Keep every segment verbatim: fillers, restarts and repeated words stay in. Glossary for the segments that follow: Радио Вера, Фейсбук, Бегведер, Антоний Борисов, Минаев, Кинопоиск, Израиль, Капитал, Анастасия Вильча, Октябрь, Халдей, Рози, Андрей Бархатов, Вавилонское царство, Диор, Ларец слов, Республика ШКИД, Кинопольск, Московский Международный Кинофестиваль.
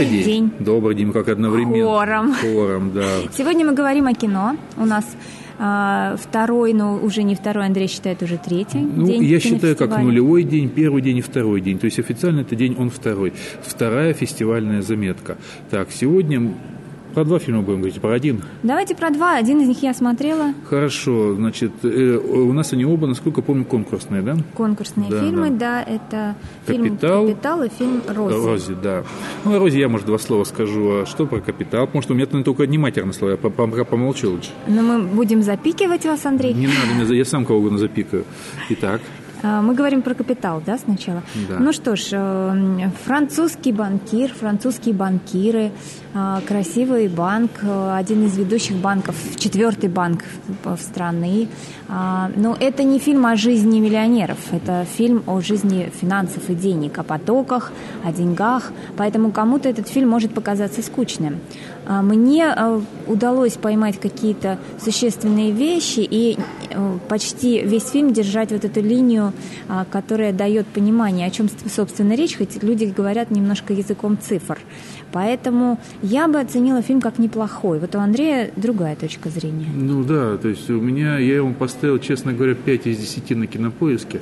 Добрый день. день. Добрый день, как одновременно. Хором. Хором, да. Сегодня мы говорим о кино. У нас э, второй, но уже не второй, Андрей считает уже третий ну, день. Я считаю, как нулевой день, первый день и второй день. То есть официально это день, он второй. Вторая фестивальная заметка. Так, сегодня... Про два фильма будем говорить, про один. Давайте про два. Один из них я смотрела. Хорошо. Значит, э, у нас они оба, насколько помню, конкурсные, да? Конкурсные да, фильмы, да. да это «Капитал», фильм «Капитал» и фильм «Рози». «Рози», да. Ну, о «Рози» я, может, два слова скажу. А что про «Капитал»? Потому что у меня только одни матерные слова. Я помолчу лучше. Но мы будем запикивать вас, Андрей. Не надо, я сам кого угодно запикаю. Итак... Мы говорим про «Капитал», да, сначала? Да. Ну что ж, французский банкир, французские банкиры, красивый банк, один из ведущих банков, четвертый банк в страны. Но это не фильм о жизни миллионеров, это фильм о жизни финансов и денег, о потоках, о деньгах. Поэтому кому-то этот фильм может показаться скучным. Мне удалось поймать какие-то существенные вещи и почти весь фильм держать вот эту линию, которая дает понимание, о чем, собственно, речь, хоть люди говорят немножко языком цифр. Поэтому я бы оценила фильм как неплохой. Вот у Андрея другая точка зрения. Ну да, то есть у меня, я ему поставил, честно говоря, пять из десяти на Кинопоиске.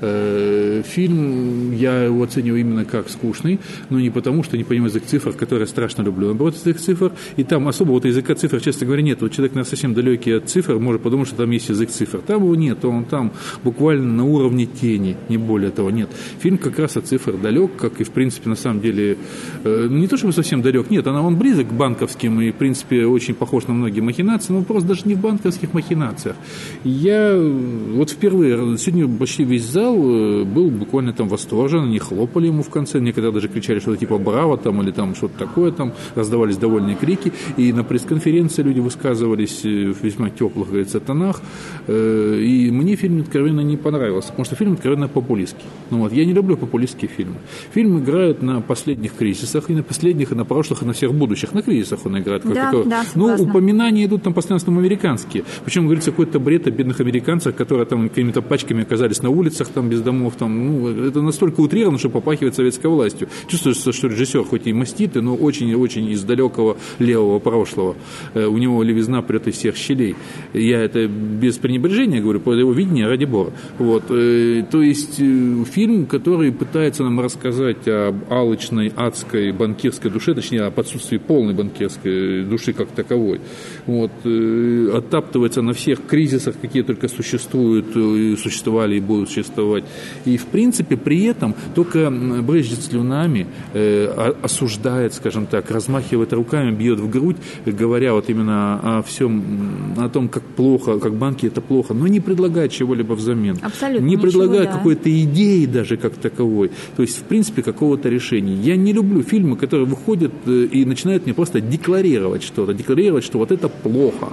Фильм я его оцениваю именно как скучный, но не потому, что не понимаю язык цифр, который я страшно люблю. Наоборот, язык цифр, и там особо вот языка цифр, честно говоря, нет. Вот человек, наверное, совсем далекий от цифр, может подумать, что там есть язык цифр. Там его нет, он там буквально на уровне тени, не более того, нет. Фильм как раз от цифр далек, как и, в принципе, на самом деле, не то, что совсем далек. Нет, он близок к банковским и, в принципе, очень похож на многие махинации, но вопрос даже не в банковских махинациях. Я вот впервые, сегодня почти весь зал был буквально там восторжен, они хлопали ему в конце, некоторые даже кричали что-то типа «браво» там или там что-то такое, там раздавались довольные крики, и на пресс-конференции люди высказывались в весьма теплых, говорится, тонах, и мне фильм откровенно не понравился, потому что фильм откровенно популистский. Ну, вот, я не люблю популистские фильмы. Фильм играет на последних кризисах и на последних и на прошлых, и на всех будущих. На кризисах он играет. Да, как да, ну, упоминания идут там постоянно американские. Причем, говорится, какой-то бред о бедных американцах, которые там какими-то пачками оказались на улицах, там, без домов. Там, ну, это настолько утрировано, что попахивает советской властью. Чувствуется, что режиссер хоть и маститый, но очень-очень из далекого левого прошлого. У него левизна прет из всех щелей. Я это без пренебрежения говорю, по его видению, ради бога. Вот. То есть, фильм, который пытается нам рассказать об алчной, адской, банкирской душе, точнее, об отсутствии полной банкирской души как таковой. Вот. Оттаптывается на всех кризисах, какие только существуют, и существовали и будут существовать. И, в принципе, при этом только брызжет слюнами, э, осуждает, скажем так, размахивает руками, бьет в грудь, говоря вот именно о всем, о том, как плохо, как банки это плохо, но не предлагает чего-либо взамен. Абсолютно не ничего, предлагает да. какой-то идеи даже как таковой. То есть, в принципе, какого-то решения. Я не люблю фильмы, которые выходят и начинают мне просто декларировать что-то, декларировать, что вот это плохо.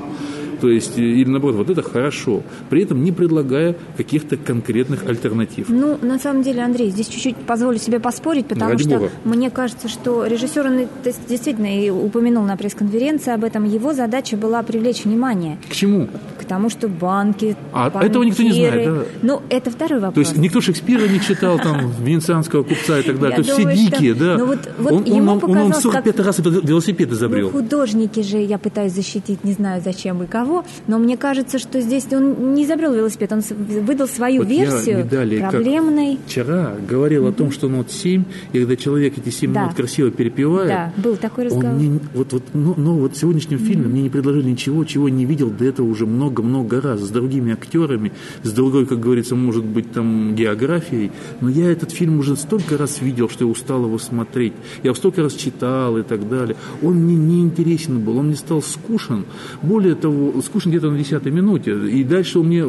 То есть, или наоборот, вот это хорошо, при этом не предлагая каких-то конкретных альтернатив. Ну, на самом деле, Андрей, здесь чуть-чуть позволю себе поспорить, потому Ради что Бога. Мне кажется, что режиссер, он действительно и упомянул на пресс-конференции об этом, его задача была привлечь внимание. К чему? К тому, что банки, а банкиры. Этого никто не знает, да? Ну, это второй вопрос. То есть, никто Шекспира не читал, там, венецианского купца и так далее. Я То есть, все дикие, да. Ну, вот, вот он, ему он, показалось, он нам сорок пять как... раз велосипед изобрел. Ну, художники же, я пытаюсь защитить, не знаю, зачем и как. Но мне кажется, что здесь он не изобрел велосипед, он выдал свою вот версию я медали, проблемной. Вчера говорил mm-hmm. о том, что нот семь, и когда человек эти семь да. нот красиво перепевает, да, был такой разговор. Мне, вот, вот, но, но вот в сегодняшнем mm-hmm. фильме мне не предложили ничего, чего не видел до этого уже много-много раз с другими актерами, с другой, как говорится, может быть, там географией. Но я этот фильм уже столько раз видел, что я устал его смотреть. Я столько раз читал и так далее. Он мне не интересен был, он мне стал скушен. Более того, скучно где-то на десятой минуте. И дальше у меня...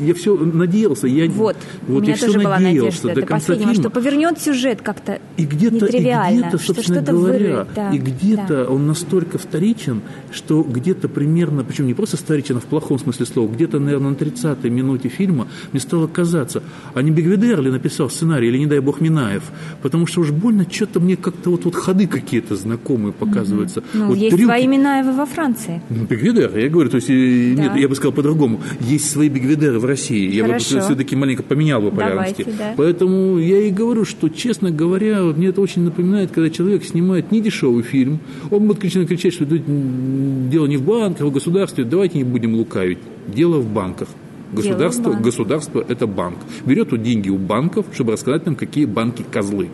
Я все надеялся. Я, вот. вот. У меня я тоже была надежда. До это конца фильма. Что повернет сюжет как-то и где-то, нетривиально. И где-то, собственно что говоря, вырвет, да, и где-то да. он настолько вторичен, что где-то примерно... Причем не просто вторичен, а в плохом плохом смысле слова, где-то, наверное, на тридцатой минуте фильма мне стало казаться, а не Бегведер ли написал сценарий, или, не дай бог, Минаев, потому что уж больно что-то мне как-то вот, вот ходы какие-то знакомые показываются. Mm-hmm. Ну, вот есть трюки. Свои Минаевы во Франции. Бегведер, я говорю, то есть, да. Нет, я бы сказал по-другому, есть свои Бегведеры в России. Хорошо. Я бы все-таки маленько поменял бы полярности. Давайте, да. Поэтому я и говорю, что, честно говоря, мне это очень напоминает, когда человек снимает недешевый фильм, он будет кричать, кричать, что дело не в банках, а в государстве, давайте не будем лукавить, дело в банках. Государство, государство – это банк. Берет вот деньги у банков, чтобы рассказать нам, какие банки козлы.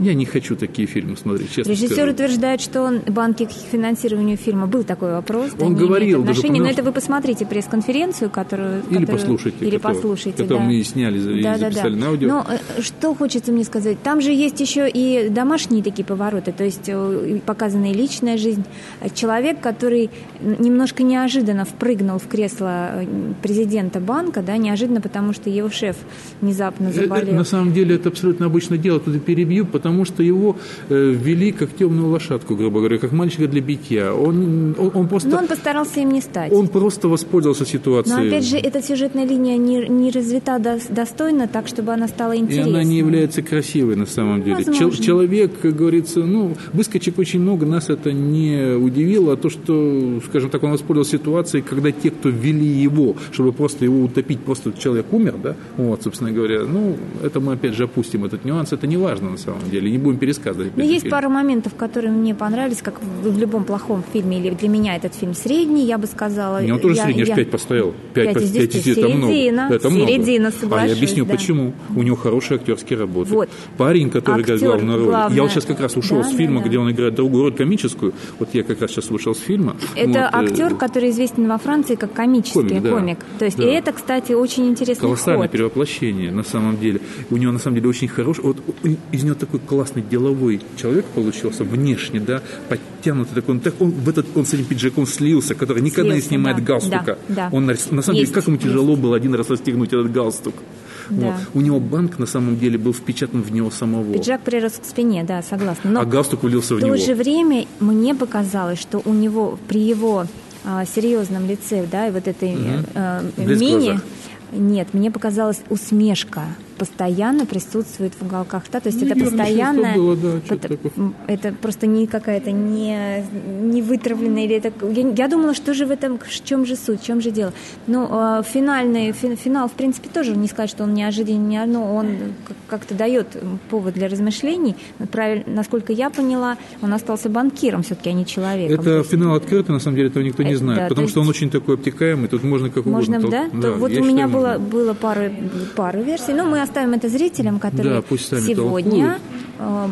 Я не хочу такие фильмы смотреть, честно Режиссер скажу. Утверждает, что он банки к финансированию фильма. Был такой вопрос. Он говорил. Даже, но это вы посмотрите пресс-конференцию, которую... Или которую, послушайте. Или которую, послушайте, которую да. мы и сняли, и да, записали да, да. на аудио. Но что хочется мне сказать. Там же есть еще и домашние такие повороты. То есть показана и личная жизнь. Человек, который немножко неожиданно впрыгнул в кресло президента банка, да, неожиданно, потому что его шеф внезапно заболел. На самом деле это абсолютно обычное дело. Тут я перебью, потому потому что его ввели как темную лошадку, грубо говоря, как мальчика для битья. Он, он, он просто, но он постарался им не стать. Он просто воспользовался ситуацией. Но опять же, эта сюжетная линия не, не развита достойно, так, чтобы она стала интересной. И она не является красивой на самом деле. Чел, человек, как говорится, ну, выскочек очень много, нас это не удивило. А то, что, скажем так, он воспользовался ситуацией, когда те, кто ввели его, чтобы просто его утопить, просто человек умер, да, вот, собственно говоря, ну, это мы опять же опустим этот нюанс, это не важно на самом деле. Или не будем пересказывать. Но есть пара моментов, которые мне понравились, как в любом плохом фильме. Или для меня этот фильм средний, я бы сказала. Мне он тоже я, средний, аж я... пять поставил. пять из десяти, это много. Это середина, много. А я объясню, да. почему. У него хорошие актерские работы. Вот. Парень, который играет главную роль. Главное... Я вот сейчас как раз ушел да, с фильма, да, да. где он играет другую роль комическую. Вот я как раз сейчас вышел с фильма. Это вот. актер, который известен во Франции как комический комик. Да. комик. То есть, да. И это, кстати, очень интересный колоссальное ход. Перевоплощение, на самом деле. У него, на самом деле, очень хороший. Вот из него такой классный деловой человек получился внешне, да, подтянутый такой. Он, так, он, в этот, он с этим пиджаком слился, который никогда слился, не снимает да, галстука. Да, да. Он, на самом есть, деле, как ему тяжело есть. Было один раз расстегнуть этот галстук. Да. Вот. У него банк, на самом деле, был впечатан в него самого. Пиджак прирос к спине, да, согласна. Но а галстук влился в, в него. В то же время мне показалось, что у него при его а, серьезном лице, да, и вот этой угу. а, мини... Нет, мне показалась усмешка постоянно присутствует в уголках рта, то есть ну, это постоянно да, это, это просто не какая-то не, не вытравленная или это я, я думала, что же в этом, в чем же суть, в чем же дело. Но э, финальный фин, финал, в принципе, тоже не сказать, что он неожиданный, но он как-то дает повод для размышлений. Правильно, насколько я поняла, он остался банкиром все-таки, а не человеком. Это финал открытый, на самом деле этого никто не это, знает, да, потому что он очень такой обтекаемый, тут можно как можно, угодно. Да? Да, то, да, вот у меня было, было пары, пары версий, но мы оставим это зрителям, которые да, сегодня, толкуют.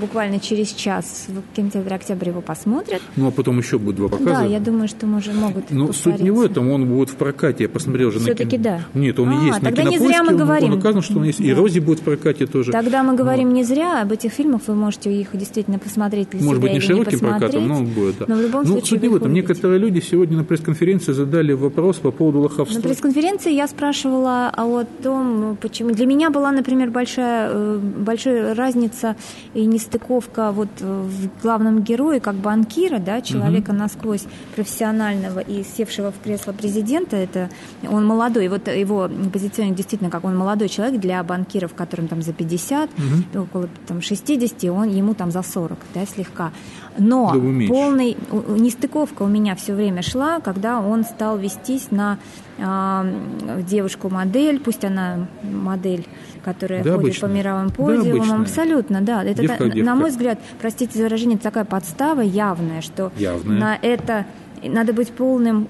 Буквально через час в кинотеатре «Октябрь» его посмотрят. Ну, а потом еще будет два показа. Да, я думаю, что мы уже могут Но повториться. Суть не в этом, он будет в прокате. Я посмотрел уже на кино. Все-таки да. Нет, он а, есть на Кинопольске. Тогда не зря мы он, говорим. Он указан, что он есть. И да. «Рози» будет в прокате тоже. Тогда мы говорим вот. не зря. Об этих фильмах вы можете их действительно посмотреть для Может себя быть, не широким не прокатом, но он будет. Да. Но в любом ну, случае суть не в этом. Некоторые люди сегодня на пресс-конференции задали вопрос по поводу лоховства. На пресс-конференции я спрашивала о том, почему. Для меня была, например, Например, большая, большая разница и нестыковка вот в главном герое, как банкира, да, человека угу. насквозь профессионального и севшего в кресло президента. Это он молодой, вот его позиционирование действительно как он молодой человек для банкиров, которым там за пятьдесят, угу. около там, шестьдесят, он, ему там за сорок, да, слегка. Но да полная нестыковка у меня все время шла, когда он стал вестись на э, девушку-модель, пусть она модель, которая да, ходит обычная. По мировым подиумам. Да, абсолютно, да. Это, девка, та, девка. На мой взгляд, простите за выражение, такая подстава явная, что явная. На это надо быть полным...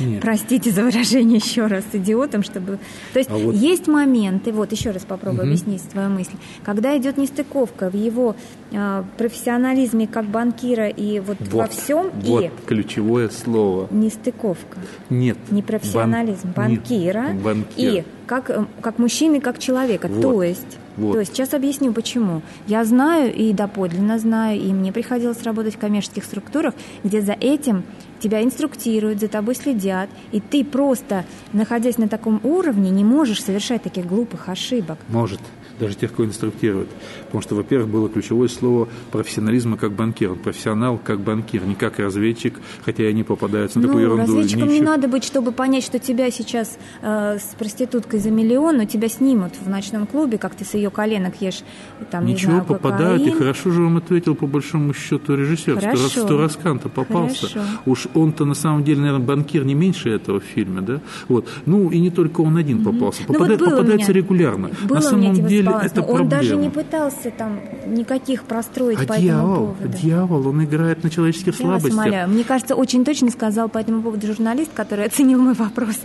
Нет. Простите за выражение еще раз, идиотом, чтобы... То есть а вот... есть моменты, вот еще раз попробую угу. объяснить свою мысль, когда идет нестыковка в его э, профессионализме как банкира и вот, вот во всем. Вот и... ключевое слово. Нестыковка. Нет. Непрофессионализм Бан... банкира Нет. Банкир. И как, как мужчины, как человека. Вот. То есть... Вот. То есть сейчас объясню, почему. Я знаю и доподлинно знаю, и мне приходилось работать в коммерческих структурах, где за этим тебя инструктируют, за тобой следят, и ты просто, находясь на таком уровне, не можешь совершать таких глупых ошибок. Может. даже тех, кто инструктирует. Потому что, во-первых, было ключевое слово профессионализма как банкир. Он профессионал как банкир, не как разведчик, хотя и они попадаются на ну, такую ерунду. Разведчикам не надо быть, чтобы понять, что тебя сейчас э, с проституткой за миллион, но тебя снимут в ночном клубе, как ты с ее коленок ешь. Там, ничего, не знаю, попадают, кокаин. И хорошо же вам ответил, по большому счету, режиссер, хорошо. что, что Раскан-то попался. Хорошо. Уж он-то, на самом деле, наверное, банкир не меньше этого в фильме, да? Вот. Ну, и не только он один mm-hmm. попался. Попадает, ну, вот попадается меня, регулярно. На самом деле, это он проблема. Он даже не пытался там никаких простроить а по дьявол, этому поводу. Дьявол, он играет на человеческих Я слабостях. Вас умоляю. Мне кажется, очень точно сказал по этому поводу журналист, который оценил мой вопрос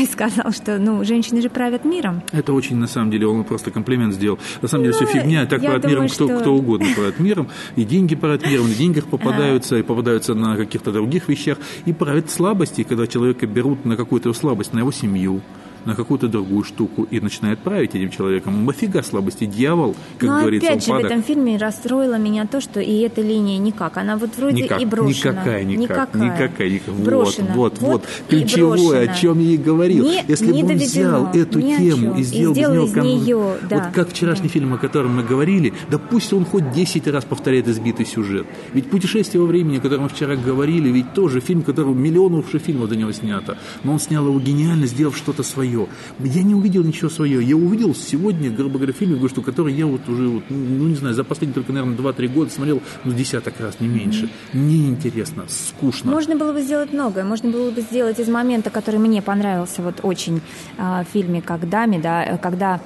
и сказал, что, ну, женщины же правят миром. Это очень, на самом деле, он просто комплимент сделал. На самом деле, ну, все фигня, так правят думаю, миром, кто, что... кто угодно правят миром, и деньги правят миром, и в деньгах попадаются, и попадаются на каких-то других вещах, и правят слабости, когда человека берут на какую-то слабость, на его семью, на какую-то другую штуку и начинает править этим человеком. Мафига слабости, дьявол, как Но говорится, опять же, упадок. В этом фильме расстроило меня то, что и эта линия никак. Она вот вроде никак, и брошена. Никакая, никак. Никакая. Никакая, никак. Брошена. Вот, вот, вот. Ключевое, о чем я и говорил. Не, Если не бы он доведено, взял эту тему и сделал, и сделал из, из нее... Кон... Да. Вот как вчерашний да. фильм, о котором мы говорили, да пусть он хоть десять раз повторяет избитый сюжет. Ведь «Путешествие во времени», о котором мы вчера говорили, ведь тоже фильм, который миллион уже фильмов до него снято. Но он снял его гениально, сделав что-то свое. Я не увидел ничего свое. Я увидел сегодня, грубо говоря, фильм, что который я вот уже, вот, ну не знаю, за последние только, наверное, два-три года смотрел, ну, десяток раз, не меньше. Неинтересно, скучно. Можно было бы сделать многое. Можно было бы сделать из момента, который мне понравился вот очень э, в фильме «Как даме», да, когда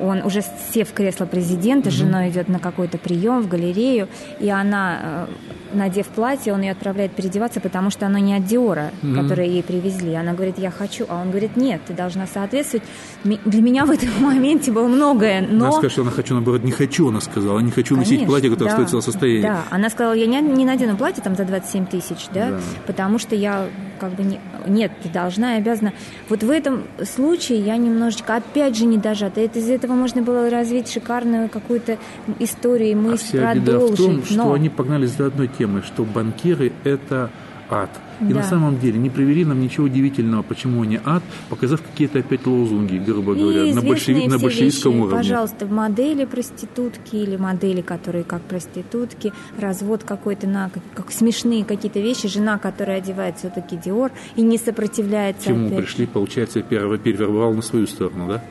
он уже сев в кресло президента, с женой идет на какой-то прием в галерею, и она, э, надев платье, он ее отправляет переодеваться, потому что оно не от Диора, mm-hmm. которое ей привезли. Она говорит, я хочу, а он говорит, нет, ты должна соответствовать. Для меня в этом моменте было многое, но... Она сказала, что она хочу, наоборот, не хочу, она сказала, не хочу Конечно, носить платье, которое да, остается в состоянии. Да, она сказала, я не, не надену платье там за двадцать семь тысяч, да, да, потому что я как бы не... Нет, ты должна и обязана. Вот в этом случае я немножечко, опять же, не дожата. Это, из этого можно было развить шикарную какую-то историю, мысль, а продолжить. Вся беда в том, но... что они погнались за одной темой, что банкиры – это... ад. И да. на самом деле не привели нам ничего удивительного, почему они ад, показав какие-то опять лозунги, грубо говоря, и на, большеви... на большевистском вещи, уровне. Пожалуйста, модели проститутки или модели, которые как проститутки, развод какой-то на как смешные какие-то вещи, жена, которая одевает все-таки Диор и не сопротивляется. К чему опять пришли, получается, перевербовал на свою сторону, да?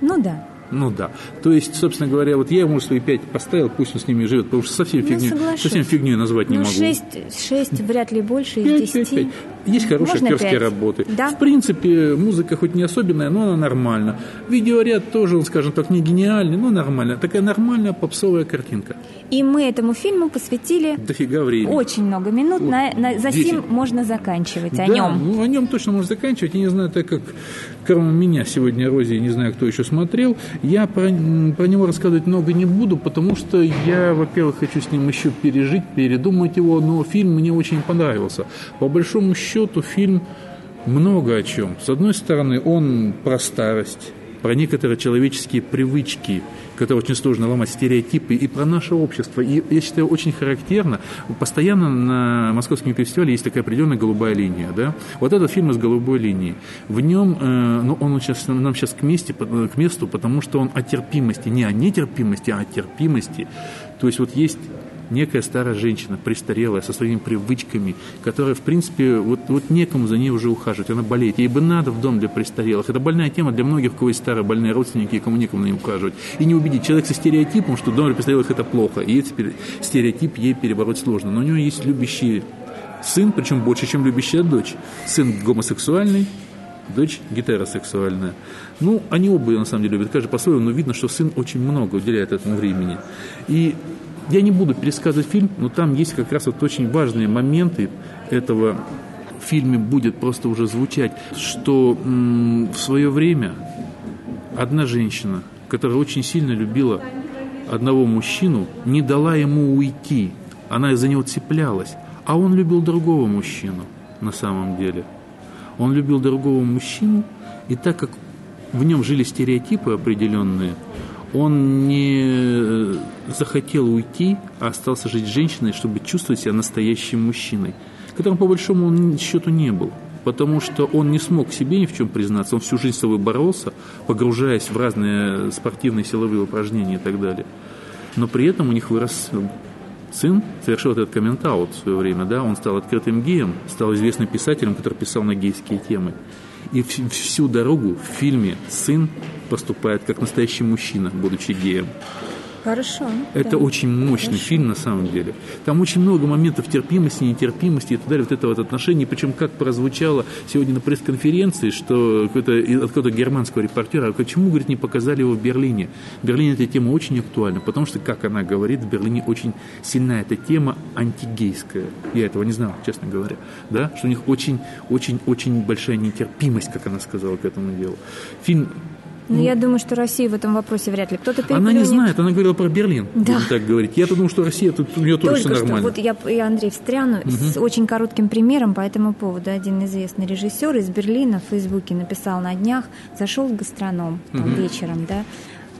Ну да. Ну да. То есть, собственно говоря, вот я ему свои пять поставил, пусть он с ними живет, потому что совсем, ну, фигню, совсем фигню назвать ну, не могу. Шесть, шесть вряд ли больше, из десяти. Есть хорошие Можно актерские пять? работы. Да? В принципе, музыка хоть не особенная, но она нормальна. Видеоряд тоже, он, скажем так, не гениальный, но нормально. Такая нормальная попсовая картинка. И мы этому фильму посвятили дофига времени. Очень много минут. Вот. На, на, за сим можно заканчивать. Да, о нем. Ну, о нем точно можно заканчивать. Я не знаю, так как кроме меня сегодня Рози, не знаю, кто еще смотрел. Я про, про него рассказывать много не буду, потому что я, во-первых, хочу с ним еще пережить, передумать его, но фильм мне очень понравился. По большому счету фильм много о чем. С одной стороны, он про старость, про некоторые человеческие привычки, которые очень сложно ломать, стереотипы, и про наше общество. И я считаю, очень характерно, постоянно на Московском кинофестивале есть такая определенная голубая линия, да? Вот этот фильм из голубой линии. В нем, э, ну, он сейчас, нам сейчас к, месте, к месту, потому что он о терпимости, не о нетерпимости, а о терпимости. То есть вот есть некая старая женщина, престарелая, со своими привычками, которая, в принципе, вот, вот некому за ней уже ухаживать, она болеет. Ей бы надо в дом для престарелых. Это больная тема для многих, у кого есть старые больные родственники, кому некому на ней ухаживать. И не убедить человека со стереотипом, что дом для престарелых – это плохо. И этот стереотип ей перебороть сложно. Но у нее есть любящий сын, причем больше, чем любящая дочь. Сын гомосексуальный, дочь гетеросексуальная. Ну, они оба, на самом деле, любят. Каждый по-своему, но видно, что сын очень много уделяет этому времени. И... Я не буду пересказывать фильм, но там есть как раз вот очень важные моменты этого фильма, будет просто уже звучать, что м- в свое время одна женщина, которая очень сильно любила одного мужчину, не дала ему уйти, она из-за него цеплялась, а он любил другого мужчину на самом деле. Он любил другого мужчину, и так как в нем жили стереотипы определенные, он не захотел уйти, а остался жить с женщиной, чтобы чувствовать себя настоящим мужчиной, которым, по большому счету, не был. потому что он не смог себе ни в чем признаться, он всю жизнь с собой боролся, погружаясь в разные спортивные силовые упражнения и так далее. Но при этом у них вырос сын. Сын совершил этот каминг-аут в свое время, да, он стал открытым геем, стал известным писателем, который писал на гейские темы. И всю дорогу в фильме сын поступает как настоящий мужчина, будучи геем. Хорошо. Это да. очень мощный Хорошо. фильм на самом деле. Там очень много моментов терпимости, нетерпимости и так далее, вот этого вот отношения. Причем как прозвучало сегодня на пресс-конференции, что какой-то, откуда-то германского репортера, почему, говорит, не показали его в Берлине? В Берлине эта тема очень актуальна, потому что, как она говорит, в Берлине очень сильна эта тема антигейская. Я этого не знал, честно говоря. Да? Что у них очень-очень-очень большая нетерпимость, как она сказала, к этому делу. Фильм... Но ну, я думаю, что Россия в этом вопросе вряд ли кто-то переплюнет. Она не знает, она говорила про Берлин, да. будем так говорить. Я-то думаю, что Россия, тут, у нее тоже все нормально. Только что, вот я, я, Андрей, встряну угу. с очень коротким примером по этому поводу. Один известный режиссер из Берлина в Фейсбуке написал на днях, зашел в гастроном там, угу. вечером, да,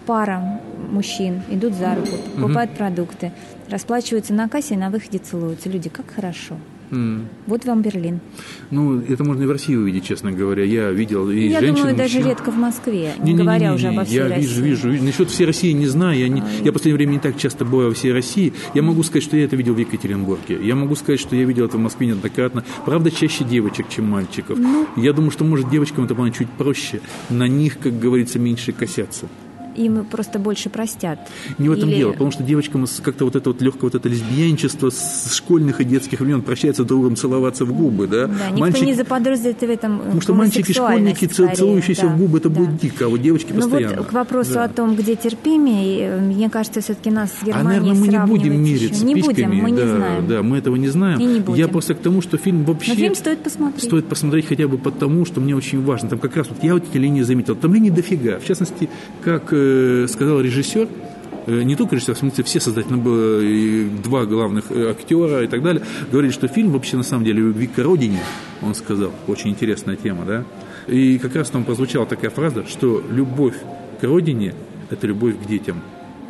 пара мужчин идут за руку, покупают угу. продукты, расплачиваются на кассе и на выходе целуются. Люди, как хорошо. Mm. Вот вам Берлин. Ну, это можно и в России увидеть, честно говоря. Я видел и я женщин. Я думаю, даже мужчин. Редко в Москве, не, не, не, говоря не, не, не, уже обо всей я России. Я вижу, вижу. Насчет всей России не знаю. Я, не, я в последнее время не так часто бываю во всей России. Я могу сказать, что я это видел в Екатеринбурге. Я могу сказать, что я видел это в Москве неоднократно. Правда, чаще девочек, чем мальчиков. Ну, я думаю, что, может, девочкам это плане чуть проще. На них, как говорится, меньше косятся. Им просто больше простят. Не в этом Или... дело, потому что девочкам как-то вот это вот легкое вот это лесбиянчество с школьных и детских времен прощается другом целоваться в губы, да? Да, никто мальчик... не заподозрит в этом гомосексуальность. Потому что мальчики, школьники, скорее, целующиеся да, в губы, это да. будет дико, а вот девочки Но постоянно. Вот к вопросу да. о том, где терпимее, мне кажется, все-таки нас с Германией сравнивать. А, наверное, мы не будем мериться не письками. Не будем, мы да, не знаем. Да, мы этого не знаем. И не будем. Я просто к тому, что фильм вообще... Но фильм стоит посмотреть. Стоит посмотреть хотя бы потому, что мне очень важно. Там как раз вот я вот эти линии заметил. Там линии дофига. В частности, как... сказал режиссер, не только режиссер, в смысле все создатели, было два главных актера и так далее, говорили, что фильм вообще на самом деле «Любви к родине», он сказал, очень интересная тема, да, и как раз там прозвучала такая фраза, что любовь к родине – это любовь к детям.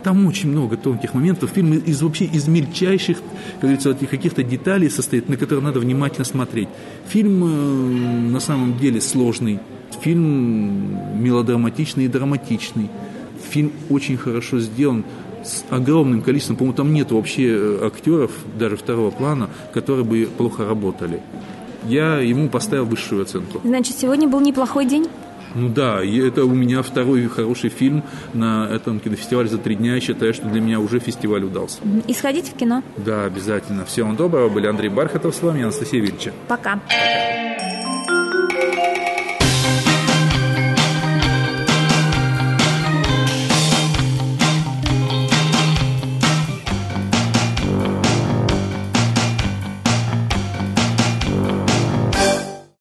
Там очень много тонких моментов. Фильм из, вообще из мельчайших, как говорится, каких-то деталей состоит, на которые надо внимательно смотреть. Фильм на самом деле сложный, фильм мелодраматичный и драматичный. Фильм очень хорошо сделан, с огромным количеством, по-моему, там нет вообще актеров, даже второго плана, которые бы плохо работали. Я ему поставил высшую оценку. Значит, сегодня был неплохой день? Ну да, это у меня второй хороший фильм на этом кинофестивале за три дня. Я считаю, что для меня уже фестиваль удался. И сходите в кино? Да, обязательно. Всего вам доброго. Были Андрей Бархатов с вами, Анастасия Вильча. Пока. Пока.